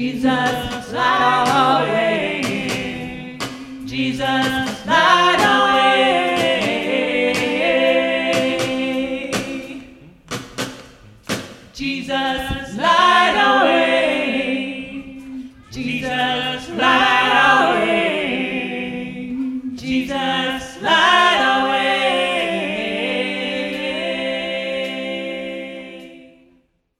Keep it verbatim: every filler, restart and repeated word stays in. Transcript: Jesus, I always.